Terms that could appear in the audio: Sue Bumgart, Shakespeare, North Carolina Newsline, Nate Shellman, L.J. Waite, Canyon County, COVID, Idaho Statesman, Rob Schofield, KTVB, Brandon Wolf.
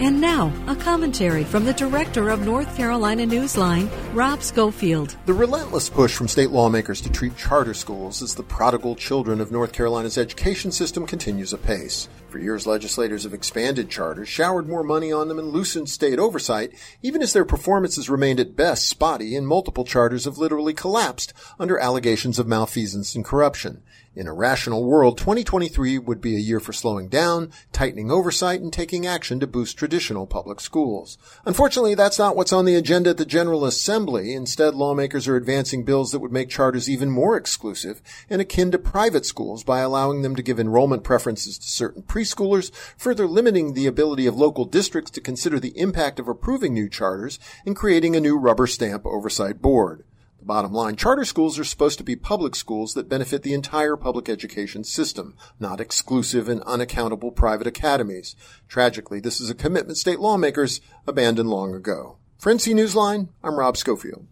And now, a commentary from the director of North Carolina Newsline, Rob Schofield. The relentless push from state lawmakers to treat charter schools as the prodigal children of North Carolina's education system continues apace. For years, legislators have expanded charters, showered more money on them, and loosened state oversight, even as their performances remained at best spotty and multiple charters have literally collapsed under allegations of malfeasance and corruption. In a rational world, 2023 would be a year for slowing down, tightening oversight, and taking action to boost traditional public schools. Unfortunately, that's not what's on the agenda at the General Assembly. Instead, lawmakers are advancing bills that would make charters even more exclusive and akin to private schools by allowing them to give enrollment preferences to certain preschoolers, further limiting the ability of local districts to consider the impact of approving new charters, and creating a new rubber stamp oversight board. The bottom line, charter schools are supposed to be public schools that benefit the entire public education system, not exclusive and unaccountable private academies. Tragically, this is a commitment state lawmakers abandoned long ago. For NC Newsline, I'm Rob Schofield.